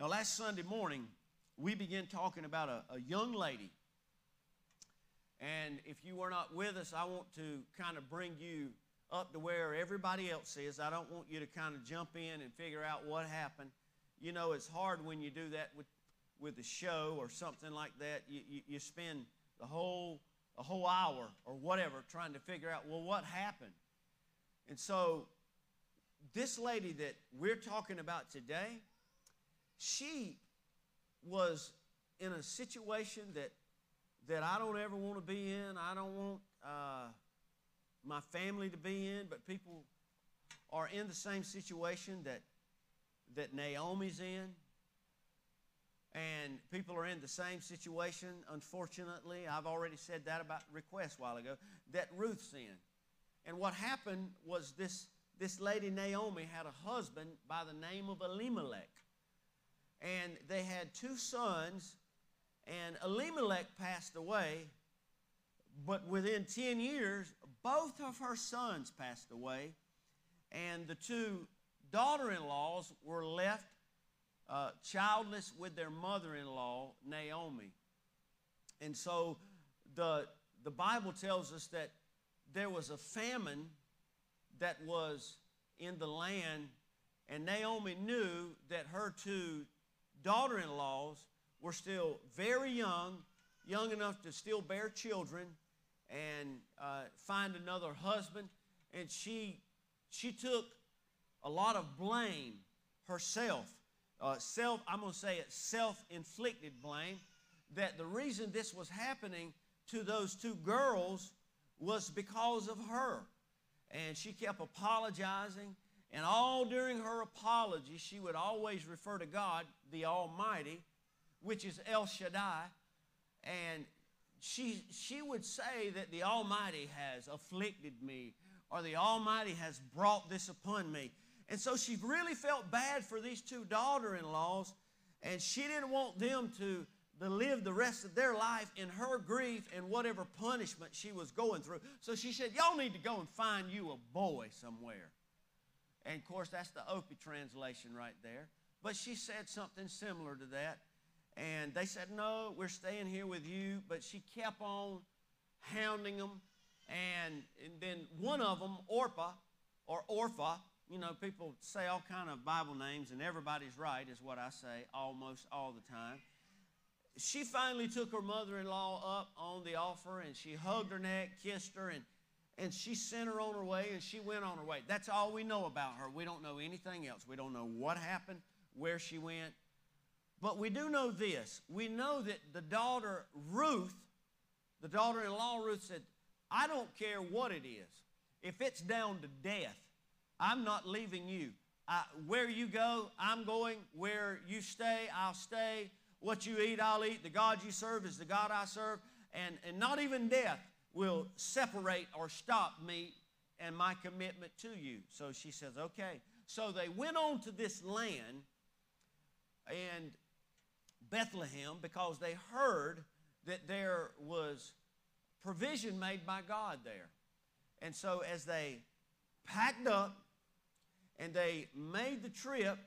Now, last Sunday morning, we began talking about a young lady. And if you were not with us, I want to kind of bring you up to where everybody else is. I don't want you to kind of jump in and figure out what happened. You know, it's hard when you do that with a show or something like that. You spend a whole hour or whatever trying to figure out, well, what happened? And so this lady that we're talking about today, she was in a situation that I don't ever want to be in. I don't want my family to be in, but people are in the same situation that Naomi's in. And people are in the same situation, unfortunately. I've already said that about requests a while ago, that Ruth's in. And what happened was this lady Naomi had a husband by the name of Elimelech. And they had two sons, and Elimelech passed away. But within 10 years, both of her sons passed away, and the two daughter-in-laws were left childless with their mother-in-law, Naomi. And so the Bible tells us that there was a famine that was in the land, and Naomi knew that her two daughter-in-laws were still very young enough to still bear children and find another husband. And she took a lot of blame herself. I'm going to say it, self-inflicted blame, that the reason this was happening to those two girls was because of her. And she kept apologizing, and all during her apology, she would always refer to God, the Almighty, which is El Shaddai, and she would say that the Almighty has afflicted me, or the Almighty has brought this upon me. And so she really felt bad for these two daughter-in-laws, and she didn't want them to live the rest of their life in her grief and whatever punishment she was going through. So she said, y'all need to go and find you a boy somewhere. And, of course, that's the Opie translation right there. But she said something similar to that. And they said, no, we're staying here with you. But she kept on hounding them. And then one of them, Orpah, you know, people say all kind of Bible names, and everybody's right is what I say almost all the time. She finally took her mother-in-law up on the offer, and she hugged her neck, kissed her, and she sent her on her way, and she went on her way. That's all we know about her. We don't know anything else. We don't know what happened, where she went. But we do know this. We know that the daughter-in-law Ruth said, I don't care what it is. If it's down to death, I'm not leaving you. Where you go, I'm going. Where you stay, I'll stay. What you eat, I'll eat. The God you serve is the God I serve. And not even death will separate or stop me and my commitment to you. So she says, okay. So they went on to this land and Bethlehem because they heard that there was provision made by God there. And so as they packed up, and they made the trip.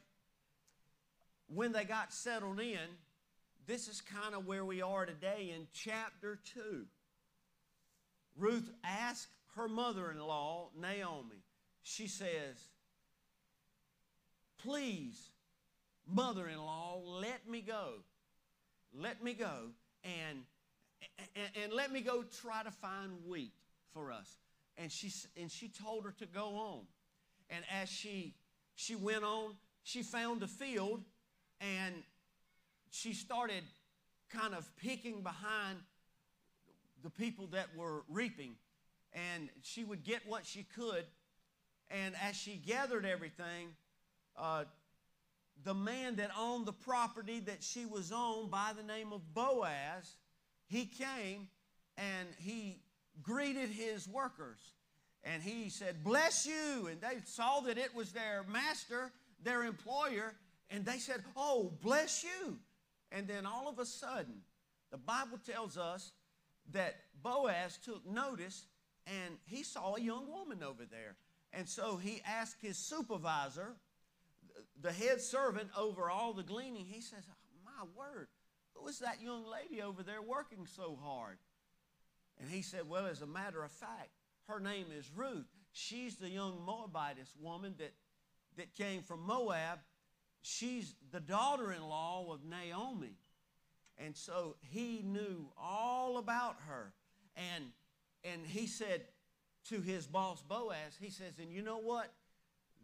When they got settled in, this is kind of where we are today in chapter 2. Ruth asked her mother-in-law, Naomi. She says, please, mother-in-law, let me go. Let me go and let me go try to find wheat for us. And she told her to go on. And as she went on, she found a field, and she started kind of picking behind the people that were reaping. And she would get what she could. And as she gathered everything, the man that owned the property that she was on by the name of Boaz, he came and he greeted his workers, and he said, bless you. And they saw that it was their master, their employer, and they said, oh, bless you. And then all of a sudden, the Bible tells us that Boaz took notice, and he saw a young woman over there. And so he asked his supervisor, the head servant over all the gleaning, he says, my word, who is that young lady over there working so hard? And he said, well, as a matter of fact, her name is Ruth. She's the young Moabitess woman that came from Moab. She's the daughter-in-law of Naomi. And so he knew all about her. And he said to his boss, Boaz, he says, and you know what?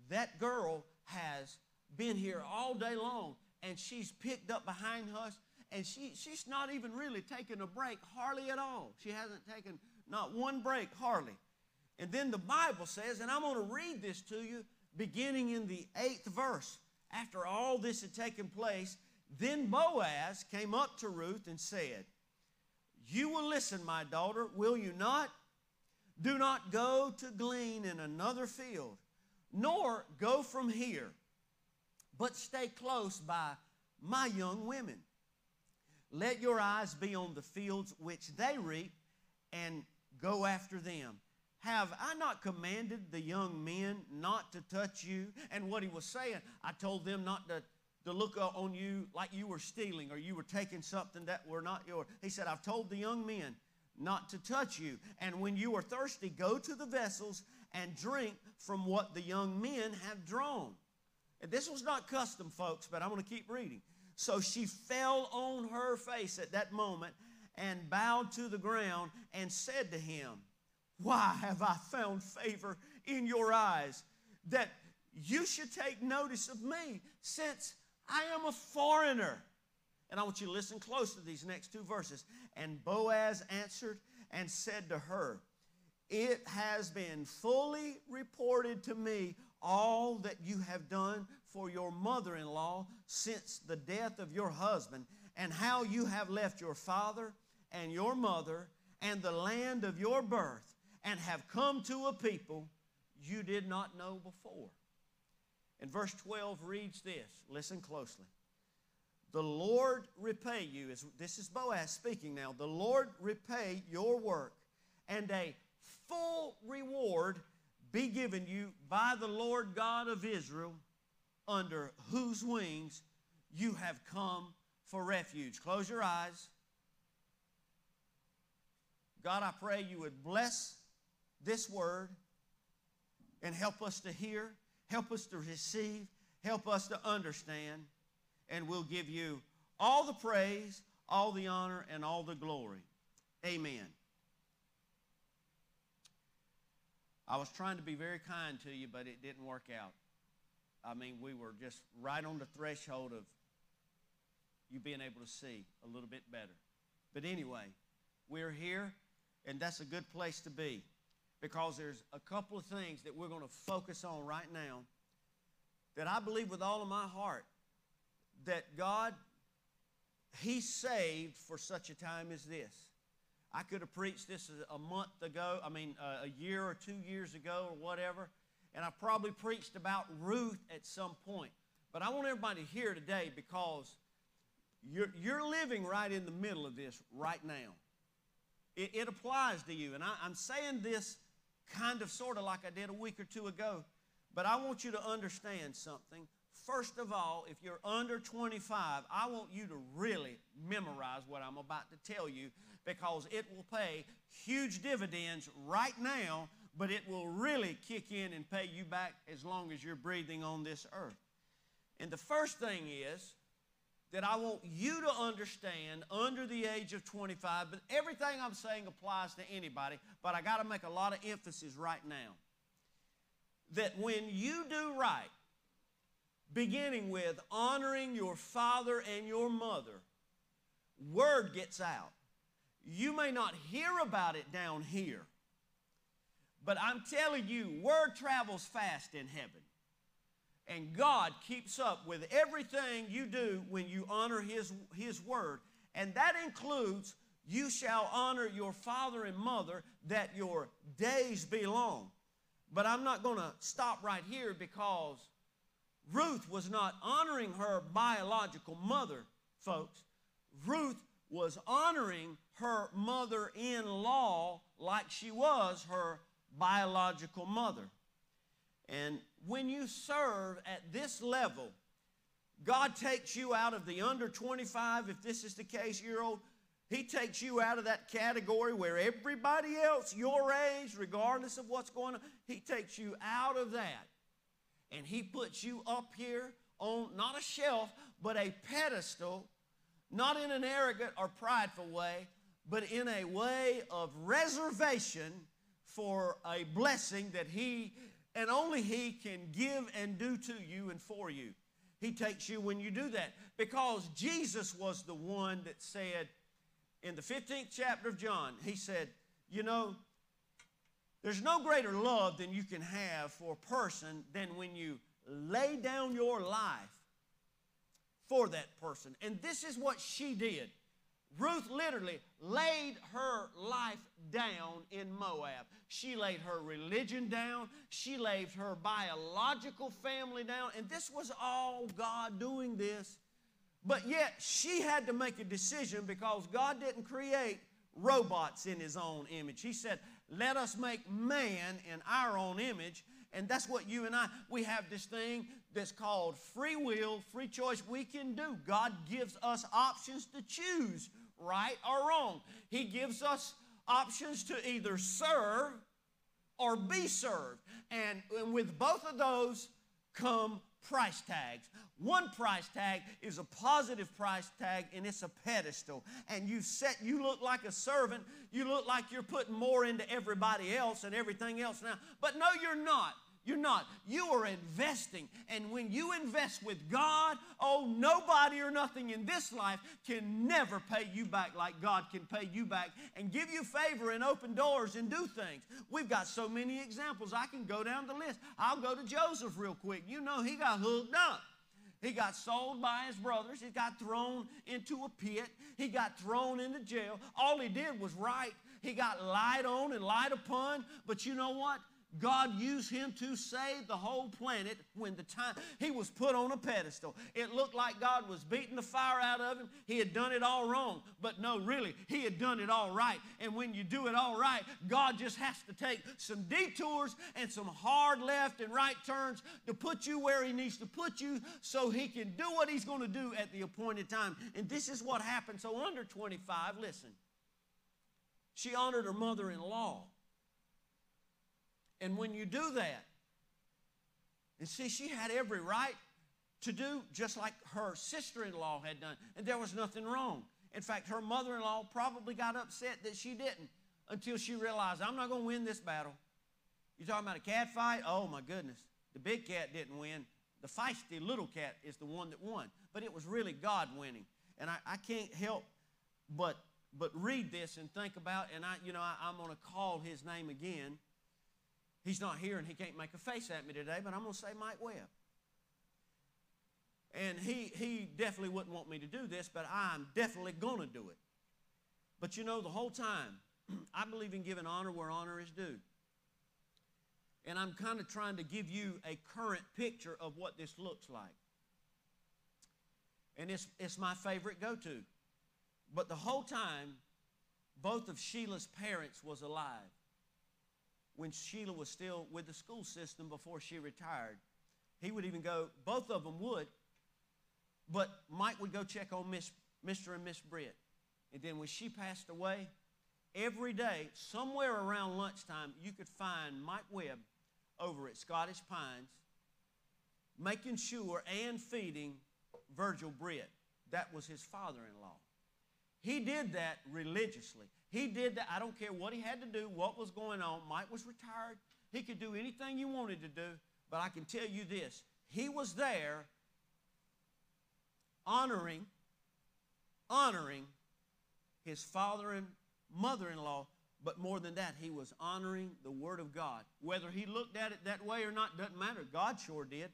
That girl has been here all day long, and she's picked up behind us, and she's not even really taken a break hardly at all. She hasn't taken not one break hardly. And then the Bible says, and I'm going to read this to you beginning in the 8th verse. After all this had taken place, then Boaz came up to Ruth and said, you will listen, my daughter, will you not? Do not go to glean in another field, nor go from here, but stay close by my young women. Let your eyes be on the fields which they reap, and go after them. Have I not commanded the young men not to touch you? And what he was saying, I told them not to look on you like you were stealing or you were taking something that were not yours. He said, I've told the young men not to touch you. And when you are thirsty, go to the vessels and drink from what the young men have drawn. And this was not custom, folks, but I'm going to keep reading. So she fell on her face at that moment and bowed to the ground and said to him, why have I found favor in your eyes that you should take notice of me, since I am a foreigner? And I want you to listen close to these next two verses. And Boaz answered and said to her, it has been fully reported to me all that you have done for your mother-in-law since the death of your husband, and how you have left your father and your mother and the land of your birth, and have come to a people you did not know before. And verse 12 reads this. Listen closely. The Lord repay you. This is Boaz speaking now. The Lord repay your work, and a full reward be given you by the Lord God of Israel, under whose wings you have come for refuge. Close your eyes. God, I pray you would bless this word and help us to hear, help us to receive, help us to understand, and we'll give you all the praise, all the honor, and all the glory. Amen. I was trying to be very kind to you, but it didn't work out. I mean, we were just right on the threshold of you being able to see a little bit better. But anyway, we're here, and that's a good place to be, because there's a couple of things that we're going to focus on right now that I believe with all of my heart that God, He saved for such a time as this. I could have preached this a month ago, a year or 2 years ago or whatever, and I probably preached about Ruth at some point. But I want everybody here today, because you're living right in the middle of this right now. It applies to you. And I'm saying this kind of sort of like I did a week or two ago, but I want you to understand something. First of all, if you're under 25, I want you to really memorize what I'm about to tell you, because it will pay huge dividends right now, but it will really kick in and pay you back as long as you're breathing on this earth. And the first thing is that I want you to understand under the age of 25, but everything I'm saying applies to anybody, but I got to make a lot of emphasis right now, that when you do right, beginning with honoring your father and your mother, word gets out. You may not hear about it down here, but I'm telling you, word travels fast in heaven. And God keeps up with everything you do when you honor His word. And that includes, you shall honor your father and mother that your days be long. But I'm not going to stop right here, because Ruth was not honoring her biological mother, folks. Ruth was honoring her mother-in-law like she was her biological mother. And when you serve at this level, God takes you out of the under 25, if this is the case, year old. He takes you out of that category where everybody else your age, regardless of what's going on, he takes you out of that. And he puts you up here on not a shelf, but a pedestal, not in an arrogant or prideful way, but in a way of reservation for a blessing that he and only he can give and do to you and for you. He takes you when you do that, because Jesus was the one that said in the 15th chapter of John, he said, you know, there's no greater love than you can have for a person than when you lay down your life for that person. And this is what she did. Ruth literally laid her life down in Moab. She laid her religion down. She laid her biological family down. And this was all God doing this. But yet she had to make a decision, because God didn't create robots in his own image. He said, let us make man in our own image. And that's what you and I, we have this thing that's called free will, free choice. We can do. God gives us options to choose right or wrong. He gives us options to either serve or be served. And with both of those come price tags. One price tag is a positive price tag, and it's a pedestal. And you look like a servant. You look like you're putting more into everybody else and everything else now. But no, you're not. You're not. You are investing. And when you invest with God, oh, nobody or nothing in this life can never pay you back like God can pay you back and give you favor and open doors and do things. We've got so many examples. I can go down the list. I'll go to Joseph real quick. You know, he got hooked up. He got sold by his brothers. He got thrown into a pit. He got thrown into jail. All he did was right. He got lied on and lied upon. But you know what? God used him to save the whole planet when the time he was put on a pedestal. It looked like God was beating the fire out of him. He had done it all wrong, but no, really, he had done it all right. And when you do it all right, God just has to take some detours and some hard left and right turns to put you where he needs to put you so he can do what he's going to do at the appointed time. And this is what happened. So under 25, listen, she honored her mother-in-law. And when you do that, and see, she had every right to do just like her sister-in-law had done, and there was nothing wrong. In fact, her mother-in-law probably got upset that she didn't until she realized, I'm not going to win this battle. You're talking about a cat fight? Oh, my goodness. The big cat didn't win. The feisty little cat is the one that won. But it was really God winning. And I can't help but read this and think about, and I'm going to call his name again. He's not here and he can't make a face at me today, but I'm going to say Mike Webb. And he definitely wouldn't want me to do this, but I'm definitely going to do it. But you know, the whole time, I believe in giving honor where honor is due. And I'm kind of trying to give you a current picture of what this looks like. And it's my favorite go-to. But the whole time, both of Sheila's parents was alive. When Sheila was still with the school system before she retired, he would even go, both of them would, but Mike would go check on Mr. and Miss Britt. And then when she passed away, every day, somewhere around lunchtime, you could find Mike Webb over at Scottish Pines making sure and feeding Virgil Britt. That was his father-in-law. He did that religiously. He did that. I don't care what he had to do, what was going on. Mike was retired. He could do anything you wanted to do. But I can tell you this. He was there honoring his father and mother-in-law. But more than that, he was honoring the Word of God. Whether he looked at it that way or not doesn't matter. God sure did.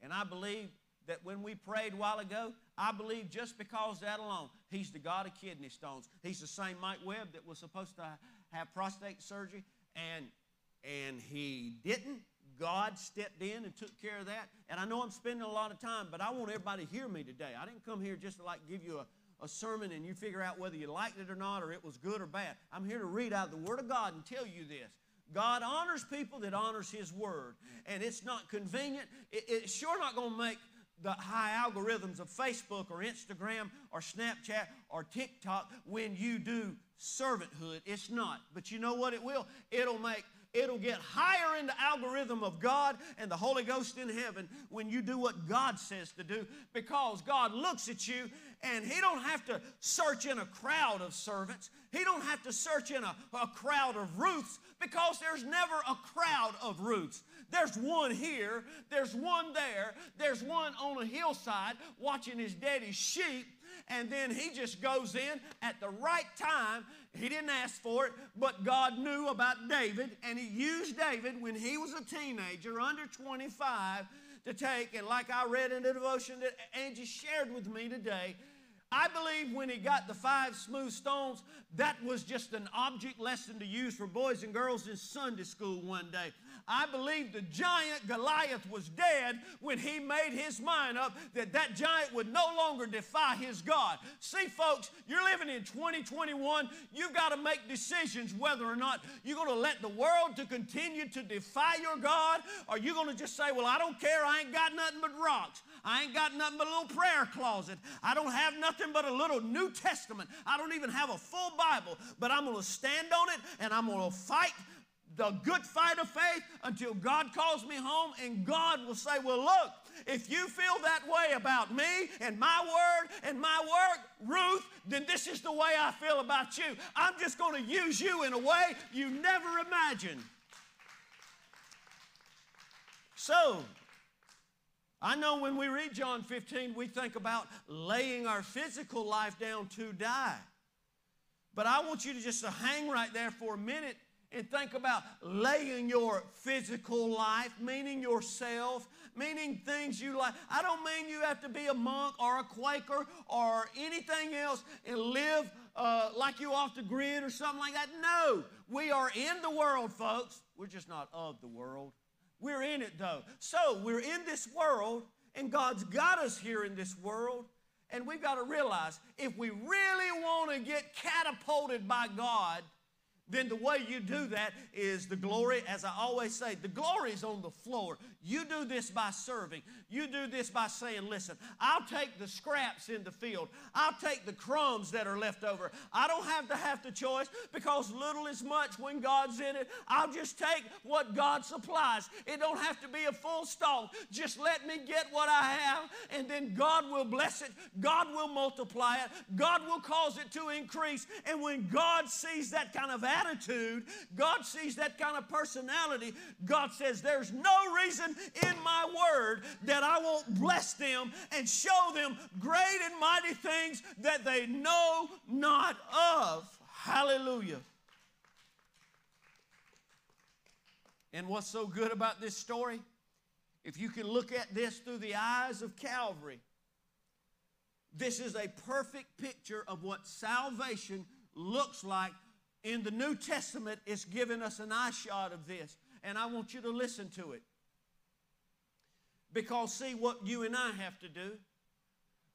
And I believe that when we prayed a while ago, I believe just because that alone, he's the God of kidney stones. He's the same Mike Webb that was supposed to have prostate surgery, and he didn't. God stepped in and took care of that. And I know I'm spending a lot of time, but I want everybody to hear me today. I didn't come here just to like give you a sermon and you figure out whether you liked it or not or it was good or bad. I'm here to read out the Word of God and tell you this. God honors people that honors His Word. And it's not convenient. It's sure not going to make the high algorithms of Facebook or Instagram or Snapchat or TikTok when you do servanthood. It's not. But you know what it will? It'll get higher in the algorithm of God and the Holy Ghost in heaven when you do what God says to do, because God looks at you and He don't have to search in a crowd of servants. He don't have to search in a crowd of Ruths, because there's never a crowd of Ruths. There's one here, there's one there, there's one on a hillside watching his daddy's sheep, and then he just goes in at the right time. He didn't ask for it, but God knew about David, and He used David when he was a teenager, under 25, to take, and like I read in the devotion that Angie shared with me today, I believe when he got the 5 smooth stones, that was just an object lesson to use for boys and girls in Sunday school one day. I believe the giant Goliath was dead when he made his mind up that that giant would no longer defy his God. See, folks, you're living in 2021. You've got to make decisions whether or not you're going to let the world to continue to defy your God, or you're going to just say, well, I don't care. I ain't got nothing but rocks. I ain't got nothing but a little prayer closet. I don't have nothing but a little New Testament. I don't even have a full Bible, but I'm going to stand on it, and I'm going to fight the good fight of faith until God calls me home, and God will say, well, look, if you feel that way about me and my word and my work, Ruth, then this is the way I feel about you. I'm just going to use you in a way you never imagined. So, I know when we read John 15, we think about laying our physical life down to die. But I want you to just hang right there for a minute and think about laying your physical life, meaning yourself, meaning things you like. I don't mean you have to be a monk or a Quaker or anything else and live like you off the grid or something like that. No, we are in the world, folks. We're just not of the world. We're in it, though. So we're in this world, and God's got us here in this world, and we've got to realize if we really want to get catapulted by God, then the way you do that is the glory, as I always say, the glory is on the floor. You do this by serving. You do this by saying, listen, I'll take the scraps in the field. I'll take the crumbs that are left over. I don't have to have the choice, because little is much when God's in it. I'll just take what God supplies. It don't have to be a full stock. Just let me get what I have, and then God will bless it. God will multiply it. God will cause it to increase. And when God sees that kind of attitude, God sees that kind of personality, God says, there's no reason in my word that I won't bless them and show them great and mighty things that they know not of. Hallelujah. And what's so good about this story? If you can look at this through the eyes of Calvary, this is a perfect picture of what salvation looks like. In the New Testament, it's giving us an eye shot of this, and I want you to listen to it. Because see what you and I have to do.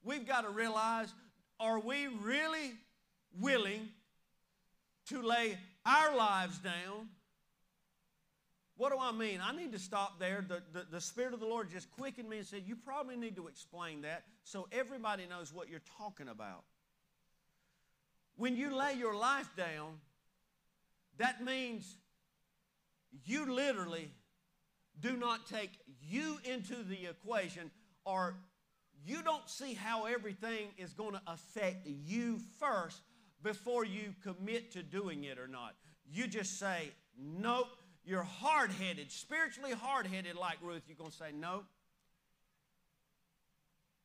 We've got to realize, are we really willing to lay our lives down? What do I mean? I need to stop there. The Spirit of the Lord just quickened me and said, you probably need to explain that so everybody knows what you're talking about. When you lay your life down, that means you literally do not take you into the equation, or you don't see how everything is going to affect you first before you commit to doing it or not. You just say, nope. You're hard-headed, spiritually hard-headed like Ruth. You're going to say, nope.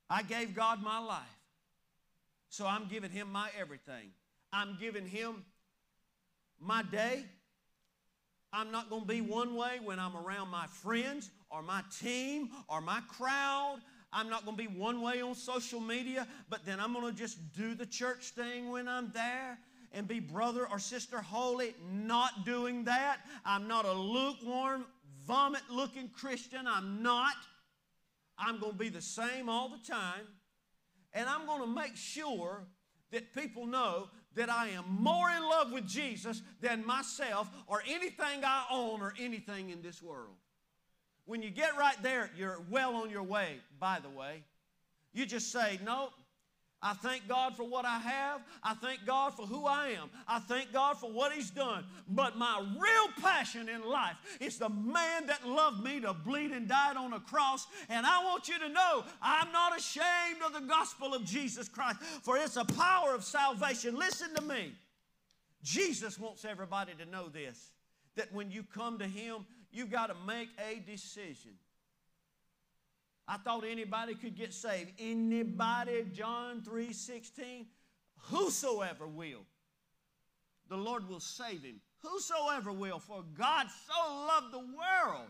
I gave God my life, so I'm giving Him my everything. I'm giving Him my day. I'm not going to be one way when I'm around my friends or my team or my crowd. I'm not going to be one way on social media, but then I'm going to just do the church thing when I'm there and be brother or sister holy. Not doing that. I'm not a lukewarm, vomit-looking Christian. I'm not. I'm going to be the same all the time, and I'm going to make sure that people know that I am more in love with Jesus than myself or anything I own or anything in this world. When you get right there, you're well on your way, by the way. You just say, nope. I thank God for what I have. I thank God for who I am. I thank God for what He's done. But my real passion in life is the man that loved me to bleed and died on a cross. And I want you to know I'm not ashamed of the gospel of Jesus Christ, for it's a power of salvation. Listen to me. Jesus wants everybody to know this, that when you come to Him, you've got to make a decision. I thought anybody could get saved. Anybody, John 3:16, whosoever will, the Lord will save him. Whosoever will, for God so loved the world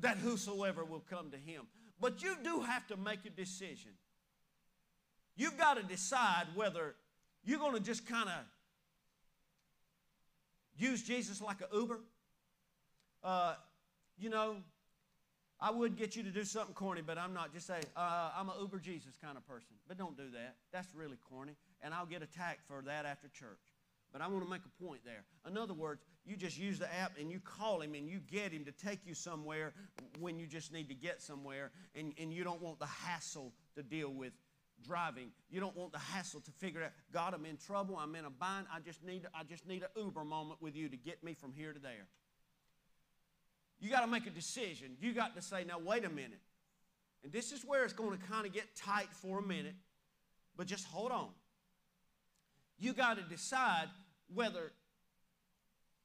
that whosoever will come to Him. But you do have to make a decision. You've got to decide whether you're going to just kind of use Jesus like an Uber. You know, I would get you to do something corny, but I'm not. Just say, I'm an Uber Jesus kind of person. But don't do that. That's really corny, and I'll get attacked for that after church. But I want to make a point there. In other words, you just use the app, and you call Him, and you get Him to take you somewhere when you just need to get somewhere, and you don't want the hassle to deal with driving. You don't want the hassle to figure out, God, I'm in trouble. I'm in a bind. I just need an Uber moment with you to get me from here to there. You got to make a decision. You got to say, now, wait a minute. And this is where it's going to kind of get tight for a minute, but just hold on. You got to decide whether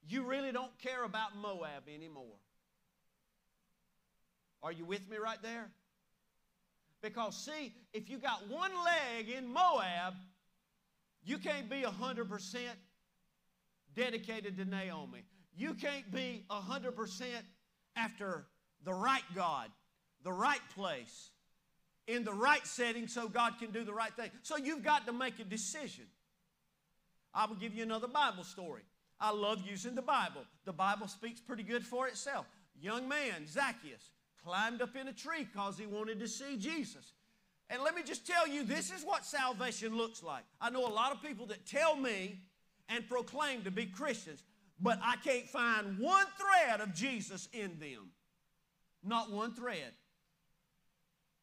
you really don't care about Moab anymore. Are you with me right there? Because, see, if you got one leg in Moab, you can't be 100% dedicated to Naomi. You can't be 100% after the right God, the right place, in the right setting so God can do the right thing. So you've got to make a decision. I will give you another Bible story. I love using the Bible. The Bible speaks pretty good for itself. Young man, Zacchaeus, climbed up in a tree because he wanted to see Jesus. And let me just tell you, this is what salvation looks like. I know a lot of people that tell me and proclaim to be Christians, but I can't find one thread of Jesus in them. Not one thread.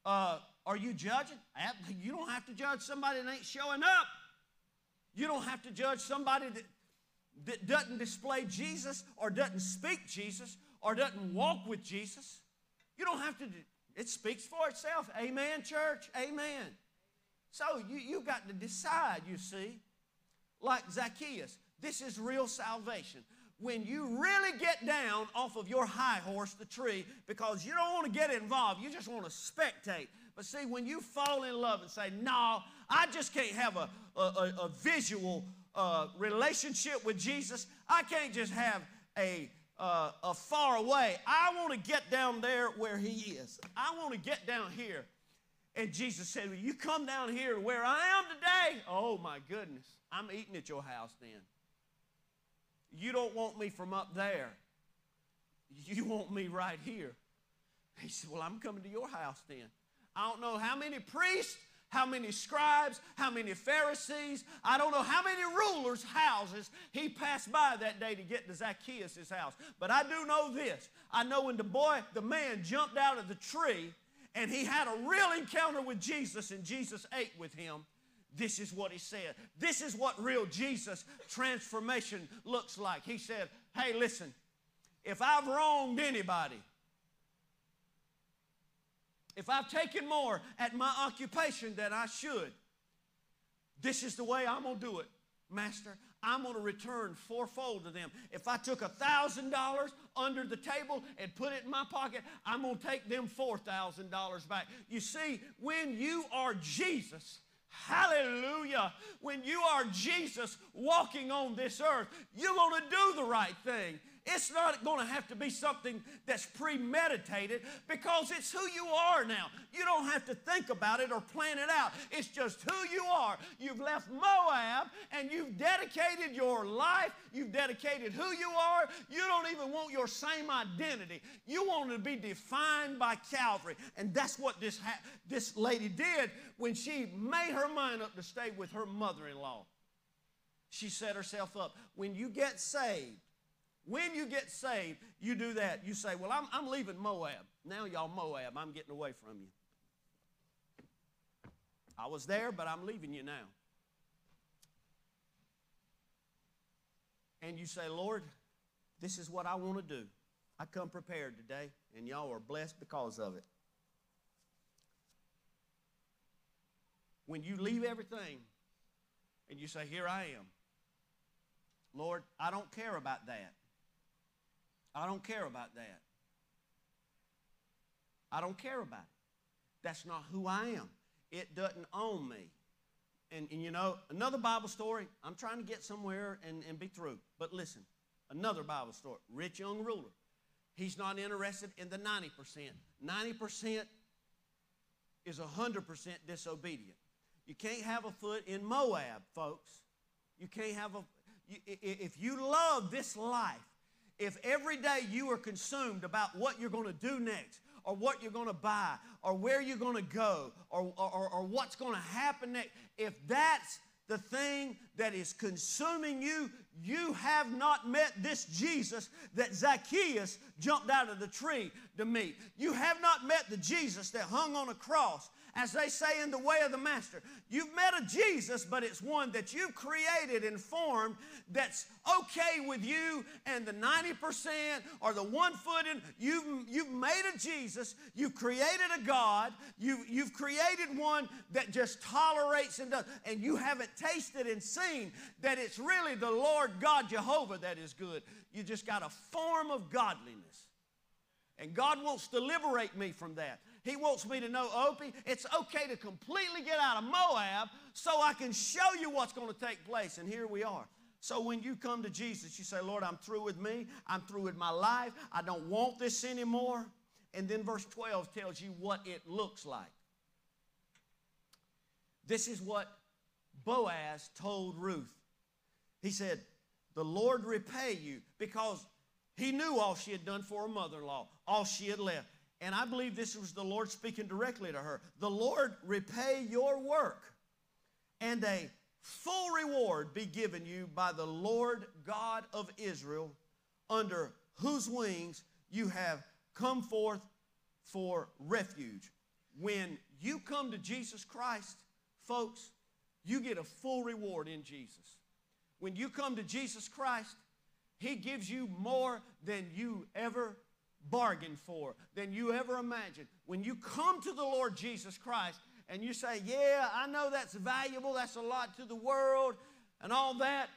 Are you judging? You don't have to judge somebody that ain't showing up. You don't have to judge somebody that doesn't display Jesus or doesn't speak Jesus or doesn't walk with Jesus. You don't have to. It speaks for itself. Amen, church? Amen. So you got to decide, you see, like Zacchaeus. This is real salvation. When you really get down off of your high horse, the tree, because you don't want to get involved. You just want to spectate. But see, when you fall in love and say, no, I just can't have a visual relationship with Jesus. I can't just have a far away. I want to get down there where He is. I want to get down here. And Jesus said, well, you come down here where I am today. Oh, my goodness. I'm eating at your house then. You don't want me from up there. You want me right here. He said, well, I'm coming to your house then. I don't know how many priests, how many scribes, how many Pharisees, I don't know how many rulers' houses he passed by that day to get to Zacchaeus' house. But I do know this. I know when the man jumped out of the tree and he had a real encounter with Jesus and Jesus ate with him, this is what he said. This is what real Jesus transformation looks like. He said, hey, listen, if I've wronged anybody, if I've taken more at my occupation than I should, this is the way I'm going to do it, Master. I'm going to return fourfold to them. If I took $1,000 under the table and put it in my pocket, I'm going to take them $4,000 back. You see, when you are Jesus, hallelujah, when you are Jesus walking on this earth, you're going to do the right thing. It's not going to have to be something that's premeditated because it's who you are now. You don't have to think about it or plan it out. It's just who you are. You've left Moab and you've dedicated your life. You've dedicated who you are. You don't even want your same identity. You want to be defined by Calvary. And that's what this lady did when she made her mind up to stay with her mother-in-law. She set herself up. When you get saved, you do that. You say, well, I'm leaving Moab. Now y'all Moab, I'm getting away from you. I was there, but I'm leaving you now. And you say, Lord, this is what I want to do. I come prepared today, and y'all are blessed because of it. When you leave everything and you say, here I am. Lord, I don't care about that. I don't care about that. I don't care about it. That's not who I am. It doesn't own me. And you know, another Bible story. I'm trying to get somewhere and be through. But listen, another Bible story. Rich young ruler. He's not interested in the 90%. 90% is 100% disobedient. You can't have a foot in Moab, folks. You can't have a... If you love this life, if every day you are consumed about what you're going to do next, or what you're going to buy, or where you're going to go, or what's going to happen next, if that's the thing that is consuming you, you have not met this Jesus that Zacchaeus jumped out of the tree to meet. You have not met the Jesus that hung on a cross, as they say, in the way of the master. You've met a Jesus, but it's one that you've created and formed that's okay with you and the 90% or the 1 foot in. You've made a Jesus. You've created a God. You've created one that just tolerates and does. And you haven't tasted and seen that it's really the Lord God Jehovah that is good. You just got a form of godliness. And God wants to liberate me from that. He wants me to know, Opie, it's okay to completely get out of Moab so I can show you what's going to take place. And here we are. So when you come to Jesus, you say, Lord, I'm through with me. I'm through with my life. I don't want this anymore. And then verse 12 tells you what it looks like. This is what Boaz told Ruth. He said, the Lord repay you, because he knew all she had done for her mother-in-law, all she had left. And I believe this was the Lord speaking directly to her. The Lord repay your work, and a full reward be given you by the Lord God of Israel, under whose wings you have come forth for refuge. When you come to Jesus Christ, folks, you get a full reward in Jesus. When you come to Jesus Christ, he gives you more than you ever bargained for, than you ever imagined. When you come to the Lord Jesus Christ and you say, yeah, I know that's valuable, that's a lot to the world and all that,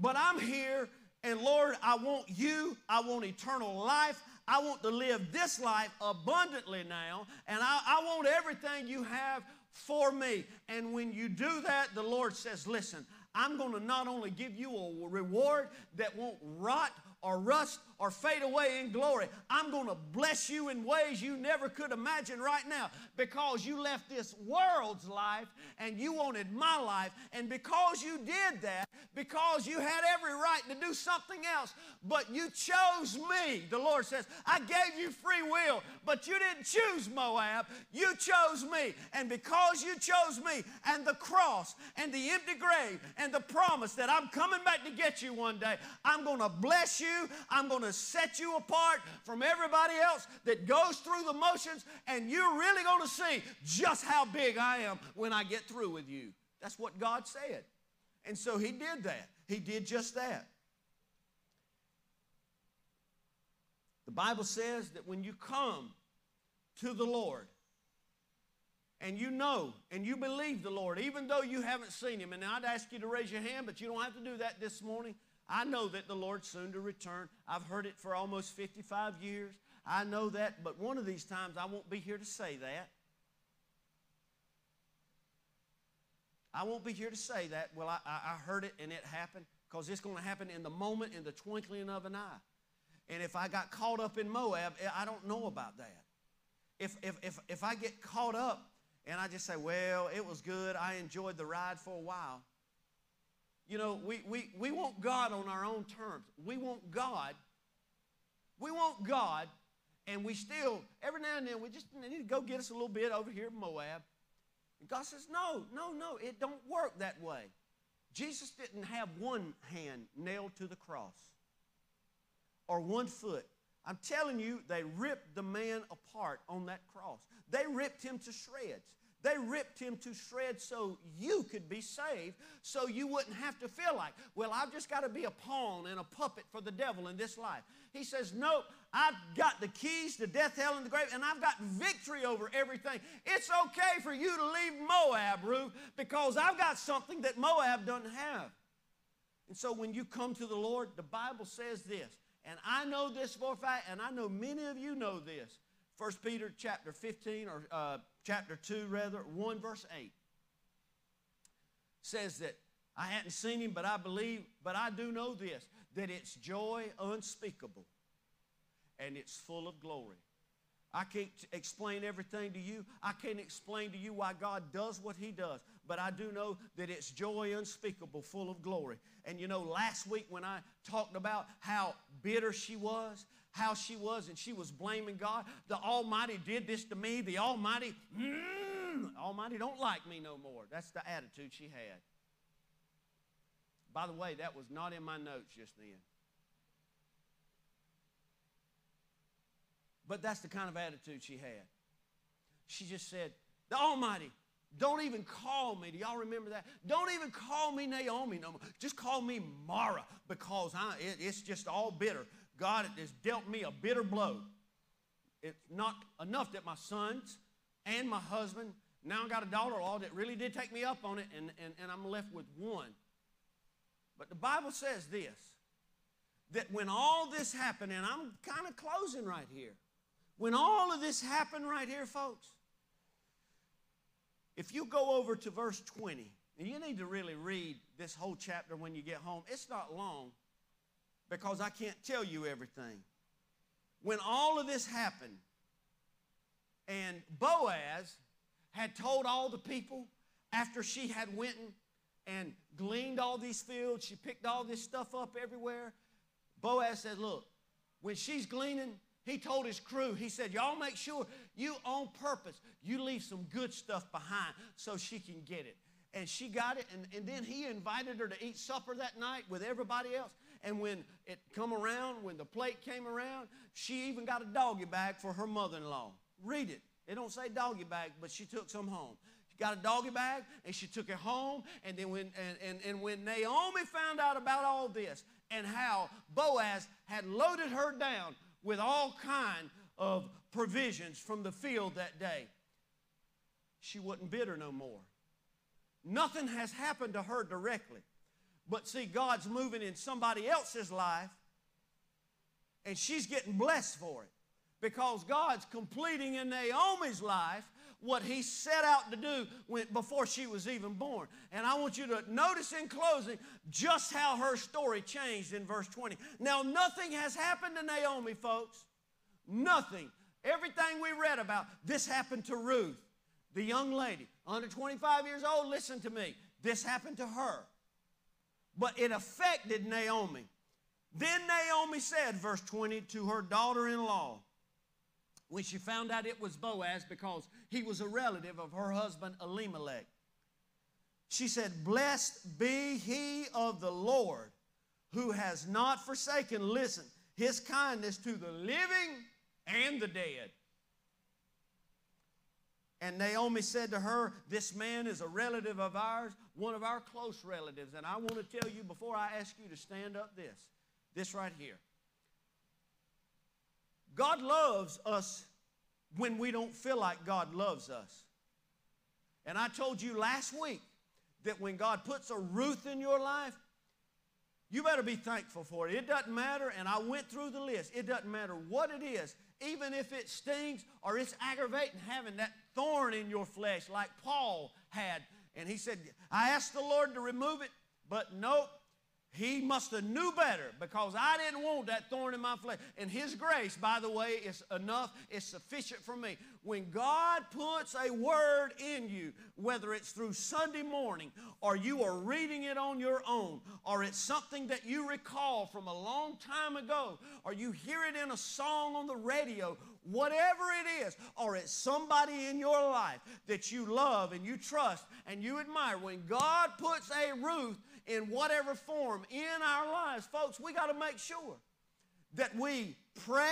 but I'm here, and Lord, I want you, I want eternal life, I want to live this life abundantly now, and I want everything you have for me. And when you do that, the Lord says, listen, I'm going to not only give you a reward that won't rot or rust or fade away in glory. I'm going to bless you in ways you never could imagine right now, because you left this world's life and you wanted my life. And because you did that, because you had every right to do something else, but you chose me, the Lord says, I gave you free will, but you didn't choose Moab. You chose me. And because you chose me and the cross and the empty grave and the promise that I'm coming back to get you one day, I'm going to bless you. I'm going to set you apart from everybody else that goes through the motions, and you're really going to see just how big I am when I get through with you. That's what God said. And so he did that. He did just that. The Bible says that when you come to the Lord and you know and you believe the Lord, even though you haven't seen him, and I'd ask you to raise your hand, but you don't have to do that this morning. I know that the Lord's soon to return. I've heard it for almost 55 years. I know that, but one of these times I won't be here to say that. I won't be here to say that. Well, I heard it and it happened, because it's going to happen in the moment, in the twinkling of an eye. And if I got caught up in Moab, I don't know about that. If I get caught up and I just say, well, it was good, I enjoyed the ride for a while. You know, we want God on our own terms. We want God, and we still, every now and then, we just need to go get us a little bit over here in Moab. And God says, no, it don't work that way. Jesus didn't have one hand nailed to the cross or one foot. I'm telling you, they ripped the man apart on that cross. They ripped him to shreds. They ripped him to shreds so you could be saved, so you wouldn't have to feel like, well, I've just got to be a pawn and a puppet for the devil in this life. He says, nope, I've got the keys to death, hell, and the grave, and I've got victory over everything. It's okay for you to leave Moab, Ruth, because I've got something that Moab doesn't have. And so when you come to the Lord, the Bible says this, and I know this for a fact, and I know many of you know this. 1 Peter chapter 15, or chapter 2 rather, 1 verse 8 says that I hadn't seen him, but I believe, but I do know this, that it's joy unspeakable and it's full of glory. I can't explain everything to you. I can't explain to you why God does what he does, but I do know that it's joy unspeakable, full of glory. And you know, last week when I talked about how bitter she was, and she was blaming God. The Almighty did this to me. The Almighty, Almighty don't like me no more. That's the attitude she had. By the way, that was not in my notes just then. But that's the kind of attitude she had. She just said, the Almighty, don't even call me. Do y'all remember that? Don't even call me Naomi no more. Just call me Mara because it's just all bitter. God has dealt me a bitter blow. It's not enough that my sons and my husband, now I got a daughter-in-law that really did take me up on it, and I'm left with one. But the Bible says this, that when all this happened, and I'm kind of closing right here, when all of this happened right here, folks, if you go over to verse 20, and you need to really read this whole chapter when you get home, it's not long, because I can't tell you everything. When all of this happened, and Boaz had told all the people after she had went and gleaned all these fields, she picked all this stuff up everywhere, Boaz said, look, when she's gleaning, he told his crew, he said, y'all make sure you on purpose, you leave some good stuff behind so she can get it. And she got it, and then he invited her to eat supper that night with everybody else. And when it come around, when the plate came around, she even got a doggy bag for her mother-in-law. Read it. It don't say doggy bag, but she took some home. She got a doggy bag, and she took it home. And then when Naomi found out about all this and how Boaz had loaded her down with all kind of provisions from the field that day, she wasn't bitter no more. Nothing has happened to her directly. But see, God's moving in somebody else's life, and she's getting blessed for it because God's completing in Naomi's life what he set out to do before she was even born. And I want you to notice in closing just how her story changed in verse 20. Now, nothing has happened to Naomi, folks. Nothing. Everything we read about, this happened to Ruth, the young lady, under 25 years old. Listen to me. This happened to her. But it affected Naomi. Then Naomi said, verse 20, to her daughter-in-law, when she found out it was Boaz because he was a relative of her husband Elimelech, she said, blessed be he of the Lord who has not forsaken, listen, his kindness to the living and the dead. And Naomi said to her, this man is a relative of ours, one of our close relatives. And I want to tell you before I ask you to stand up this right here. God loves us when we don't feel like God loves us. And I told you last week that when God puts a Ruth in your life, you better be thankful for it. It doesn't matter, and I went through the list. It doesn't matter what it is. Even if it stings or it's aggravating having that thorn in your flesh like Paul had. And he said, I asked the Lord to remove it, but nope. He must have knew better, because I didn't want that thorn in my flesh. And His grace, by the way, is enough. It's sufficient for me. When God puts a word in you, whether it's through Sunday morning or you are reading it on your own, or it's something that you recall from a long time ago, or you hear it in a song on the radio, whatever it is, or it's somebody in your life that you love and you trust and you admire, when God puts a Ruth in whatever form in our lives, folks, we got to make sure that we pray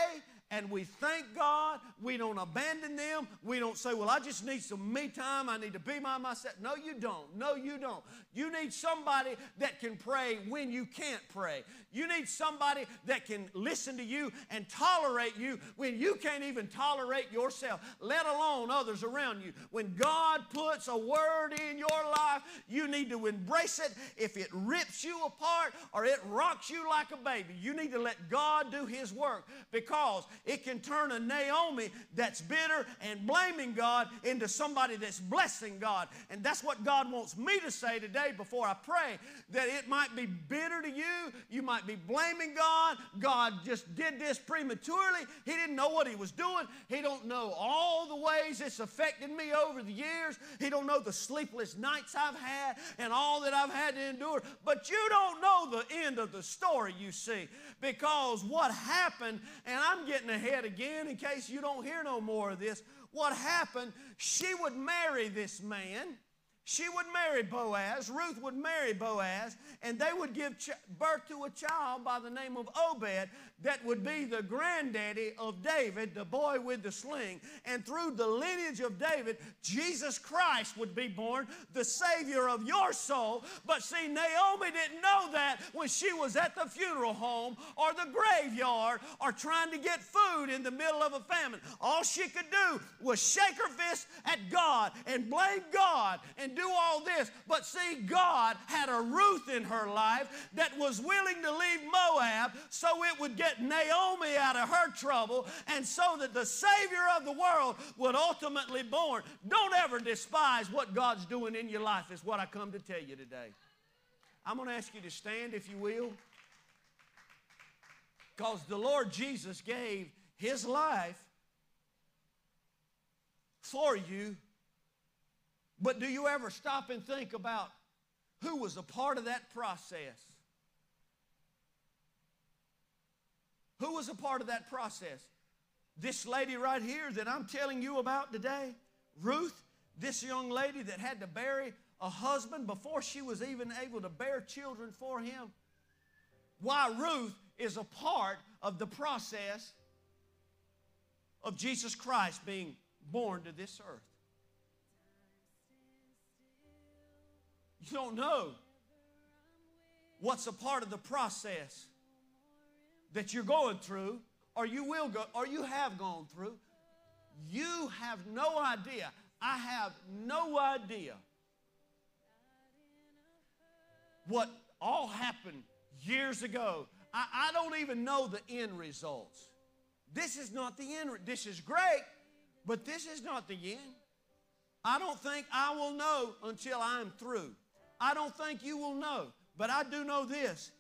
and we thank God. We don't abandon them. We don't say, well, I just need some me time. I need to be by myself. No, you don't. No, you don't. You need somebody that can pray when you can't pray. You need somebody that can listen to you and tolerate you when you can't even tolerate yourself, let alone others around you. When God puts a word in your life, you need to embrace it. If it rips you apart or it rocks you like a baby, you need to let God do His work, because it can turn a Naomi that's bitter and blaming God into somebody that's blessing God. And that's what God wants me to say today before I pray, that it might be bitter to you. You might be blaming God. God just did this prematurely. He didn't know what He was doing. He don't know all the ways it's affected me over the years. He don't know the sleepless nights I've had and all that I've had to endure. But you don't know the end of the story, you see, because what happened, and I'm getting ahead again in case you don't hear no more of this, what happened, she would marry this man. She would marry Boaz. Ruth would marry Boaz, and they would give birth to a child by the name of Obed that would be the granddaddy of David, the boy with the sling. And through the lineage of David, Jesus Christ would be born, the Savior of your soul. But see, Naomi didn't know that when she was at the funeral home or the graveyard or trying to get food in the middle of a famine. All she could do was shake her fist at God and blame God and do all this. But see, God had a Ruth in her life that was willing to leave Moab so it would get Naomi out of her trouble, and so that the Savior of the world would ultimately be born. Don't ever despise what God's doing in your life, is what I come to tell you today. I'm going to ask you to stand, if you will, because the Lord Jesus gave His life for you. But do you ever stop and think about who was a part of that process? Who was a part of that process? This lady right here that I'm telling you about today, Ruth, this young lady that had to bury a husband before she was even able to bear children for him. Why, Ruth is a part of the process of Jesus Christ being born to this earth. You don't know what's a part of the process that you're going through, or you will go, or you have gone through. You have no idea. I have no idea what all happened years ago. I don't even know the end results. This is not the end. This is great, but this is not the end. I don't think I will know until I'm through. I don't think you will know, but I do know this.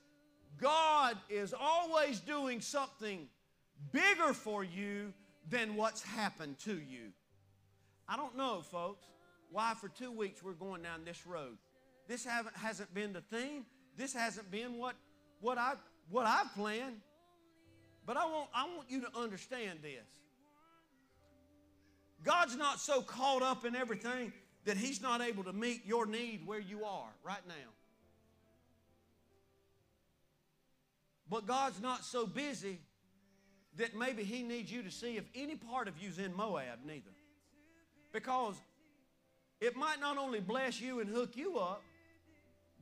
God is always doing something bigger for you than what's happened to you. I don't know, folks, why for 2 weeks we're going down this road. This hasn't been the theme. This hasn't been what I've planned. But I want you to understand this. God's not so caught up in everything that He's not able to meet your need where you are right now. But God's not so busy that maybe He needs you to see if any part of you's in Moab, neither. Because it might not only bless you and hook you up,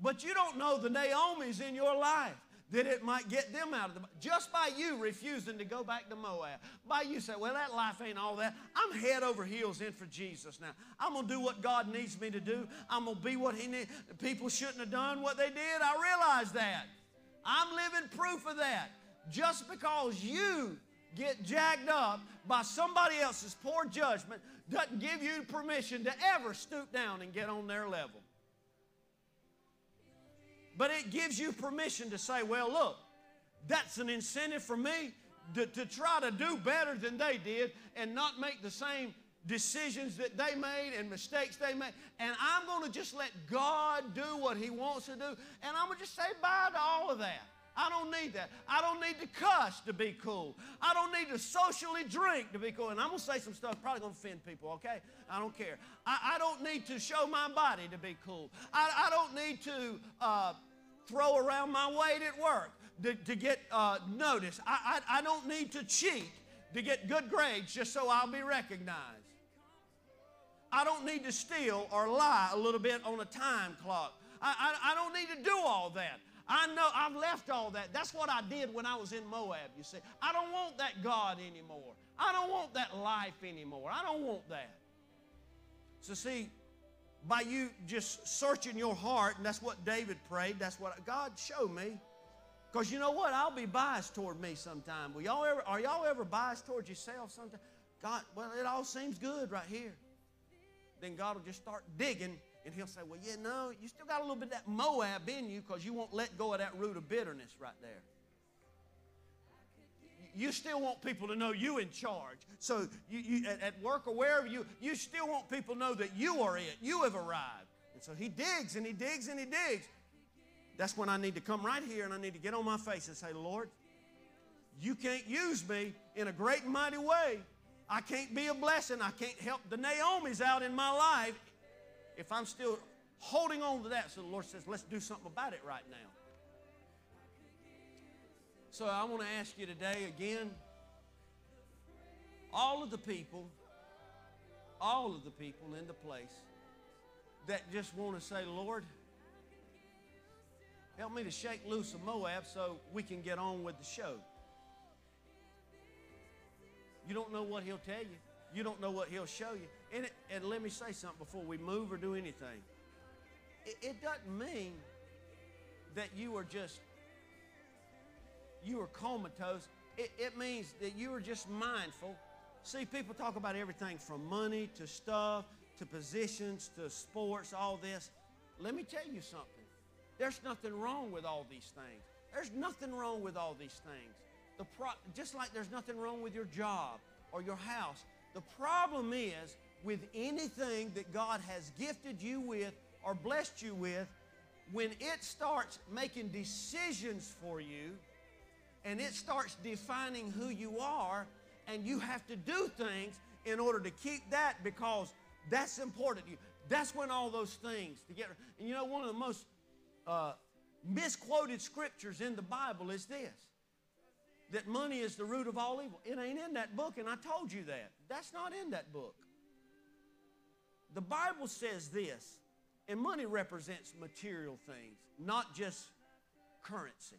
but you don't know the Naomi's in your life that it might get them out of the, just by you refusing to go back to Moab. By you say, well, that life ain't all that. I'm head over heels in for Jesus now. I'm going to do what God needs me to do. I'm going to be what He needs. People shouldn't have done what they did. I realize that. I'm living proof of that. Just because you get jacked up by somebody else's poor judgment doesn't give you permission to ever stoop down and get on their level. But it gives you permission to say, well, look, that's an incentive for me to try to do better than they did and not make the same decisions that they made and mistakes they made. And I'm going to just let God do what He wants to do. And I'm going to just say bye to all of that. I don't need that. I don't need to cuss to be cool. I don't need to socially drink to be cool. And I'm going to say some stuff probably going to offend people, okay? I don't care. I don't need to show my body to be cool. I don't need to throw around my weight at work to get noticed. I don't need to cheat to get good grades just so I'll be recognized. I don't need to steal or lie a little bit on a time clock. I don't need to do all that. I know I've left all that. That's what I did when I was in Moab, you see. I don't want that God anymore. I don't want that life anymore. I don't want that. So see, by you just searching your heart, and that's what David prayed, that's what God showed me. Because you know what? I'll be biased toward me sometime. Are y'all ever biased toward yourself sometime? God, well, it all seems good right here. Then God will just start digging. And He'll say, well, yeah, no, you still got a little bit of that Moab in you because you won't let go of that root of bitterness right there. You still want people to know you in charge. So you at work or wherever, you still want people to know that you are it. You have arrived. And so He digs and He digs and He digs. That's when I need to come right here and I need to get on my face and say, Lord, You can't use me in a great and mighty way. I can't be a blessing. I can't help the Naomis out in my life if I'm still holding on to that. So the Lord says, let's do something about it right now. So I want to ask you today again, all of the people in the place that just want to say, Lord, help me to shake loose of Moab so we can get on with the show. You don't know what He'll tell you. You don't know what He'll show you. And let me say something before we move or do anything. It doesn't mean that you are comatose. It means that you are just mindful. See, people talk about everything from money to stuff to positions to sports, all this. Let me tell you something. There's nothing wrong with all these things. There's nothing wrong with all these things. Just like there's nothing wrong with your job or your house. The problem is with anything that God has gifted you with or blessed you with, when it starts making decisions for you and it starts defining who you are and you have to do things in order to keep that because that's important to you. That's when all those things together. And you know, one of the most misquoted scriptures in the Bible is this. That money is the root of all evil. It ain't in that book, and I told you that. That's not in that book. The Bible says this, and money represents material things, not just currency.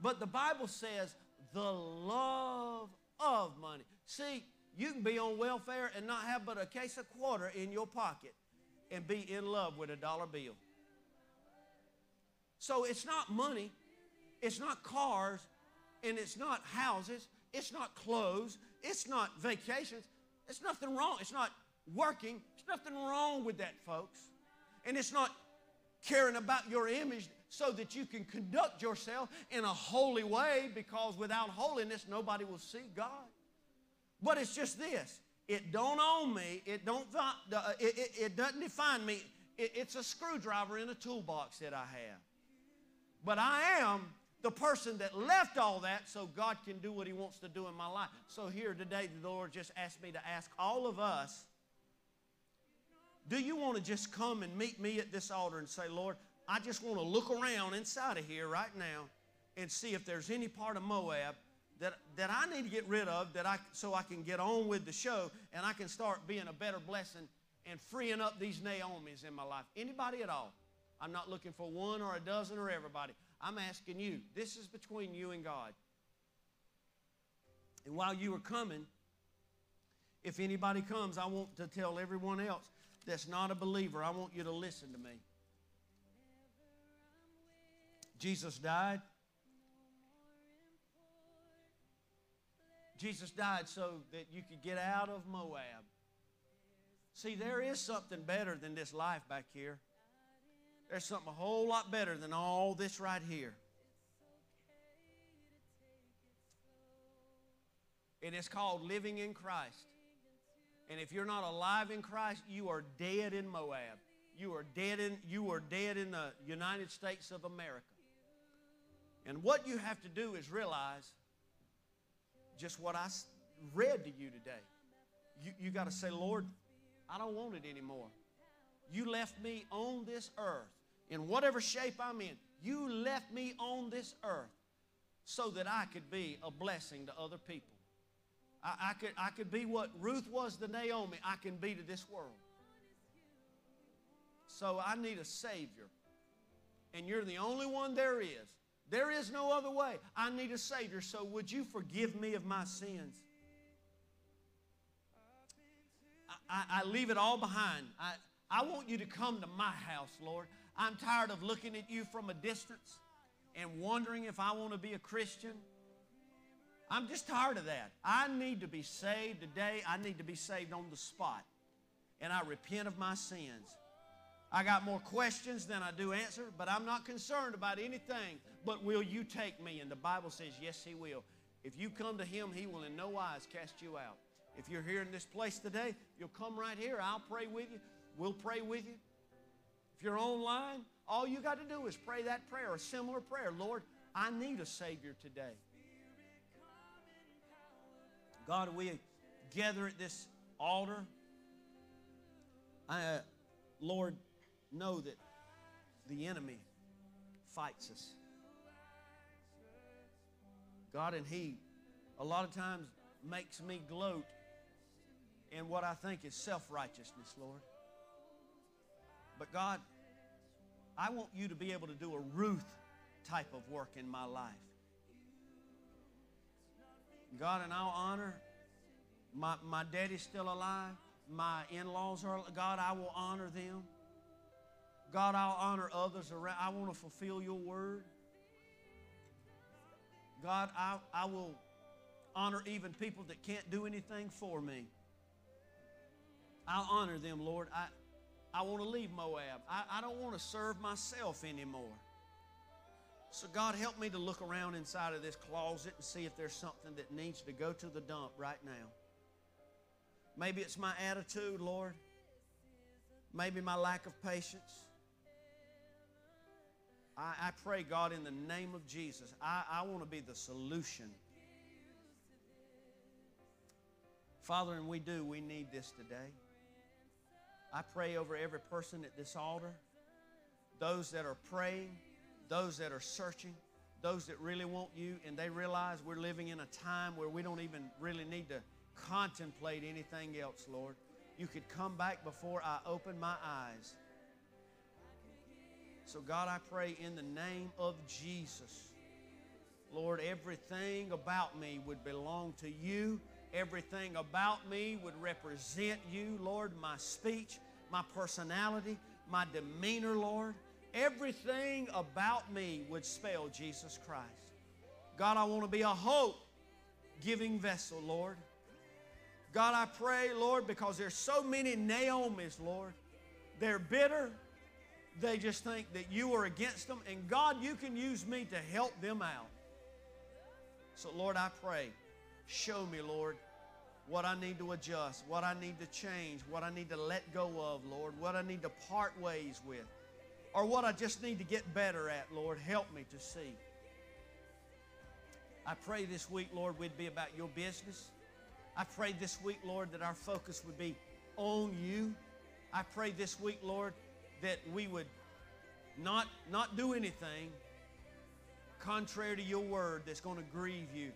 But the Bible says the love of money. See, you can be on welfare and not have but a case of quarter in your pocket and be in love with a dollar bill. So it's not money, it's not cars, and it's not houses, it's not clothes, it's not vacations, it's nothing wrong, it's not working, there's nothing wrong with that, folks. And it's not caring about your image so that you can conduct yourself in a holy way, because without holiness nobody will see God. But it's just this, it don't own me, it doesn't define me, it's a screwdriver in a toolbox that I have. But I am the person that left all that so God can do what He wants to do in my life. So here today, the Lord just asked me to ask all of us, do you want to just come and meet me at this altar and say, Lord, I just want to look around inside of here right now and see if there's any part of Moab that I need to get rid of so I can get on with the show and I can start being a better blessing and freeing up these Naomis in my life. Anybody at all? I'm not looking for one or a dozen or everybody. I'm asking you. This is between you and God. And while you are coming, if anybody comes, I want to tell everyone else that's not a believer, I want you to listen to me. Jesus died. Jesus died so that you could get out of Moab. See, there is something better than this life back here. There's something a whole lot better than all this right here. It is called living in Christ. And if you're not alive in Christ, you are dead in Moab. You are dead in the United States of America. And what you have to do is realize just what I read to you today. You got to say, Lord, I don't want it anymore. You left me on this earth. In whatever shape I'm in, you left me on this earth so that I could be a blessing to other people. I could be what Ruth was to Naomi. I can be to this world. So I need a Savior. And you're the only one there is. There is no other way. I need a Savior. So would you forgive me of my sins? I leave it all behind. I want you to come to my house, Lord. I'm tired of looking at you from a distance and wondering if I want to be a Christian. I'm just tired of that. I need to be saved today. I need to be saved on the spot. And I repent of my sins. I got more questions than I do answer, but I'm not concerned about anything. But will you take me? And the Bible says, yes, He will. If you come to Him, He will in no wise cast you out. If you're here in this place today, you'll come right here. I'll pray with you. We'll pray with you. If you're online, all you got to do is pray that prayer, a similar prayer. Lord, I need a Savior today. God, we gather at this altar. Lord, know that the enemy fights us. God, and he a lot of times makes me gloat in what I think is self-righteousness, Lord. But God, I want you to be able to do a Ruth type of work in my life. God, and I'll honor, my daddy's still alive. My in-laws are, God, I will honor them. God, I'll honor others around. I want to fulfill your word. God, I will honor even people that can't do anything for me. I'll honor them, Lord. I want to leave Moab. I don't want to serve myself anymore. So God, help me to look around inside of this closet and see if there's something that needs to go to the dump right now. Maybe it's my attitude, Lord. Maybe my lack of patience. I pray, God, in the name of Jesus, I want to be the solution. Father, and we do. We need this today. I pray over every person at this altar, those that are praying, those that are searching, those that really want you, and they realize we're living in a time where we don't even really need to contemplate anything else, Lord. You could come back before I open my eyes. So God, I pray in the name of Jesus, Lord, everything about me would belong to you. Everything about me would represent you, Lord. My speech, my personality, my demeanor, Lord. Everything about me would spell Jesus Christ. God, I want to be a hope-giving vessel, Lord. God, I pray, Lord, because there's so many Naomis, Lord. They're bitter. They just think that you are against them. And God, you can use me to help them out. So, Lord, I pray, show me, Lord, what I need to adjust, what I need to change, what I need to let go of, Lord, what I need to part ways with, or what I just need to get better at, Lord. Help me to see. I pray this week, Lord, we'd be about your business. I pray this week, Lord, that our focus would be on you. I pray this week, Lord, that we would not do anything contrary to your word that's going to grieve you.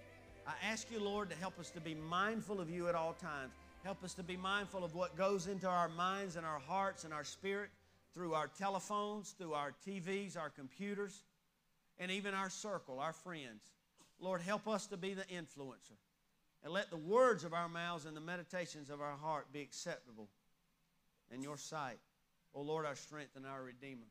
I ask you, Lord, to help us to be mindful of you at all times. Help us to be mindful of what goes into our minds and our hearts and our spirit through our telephones, through our TVs, our computers, and even our circle, our friends. Lord, help us to be the influencer. And let the words of our mouths and the meditations of our heart be acceptable in your sight, O Lord, our strength and our Redeemer.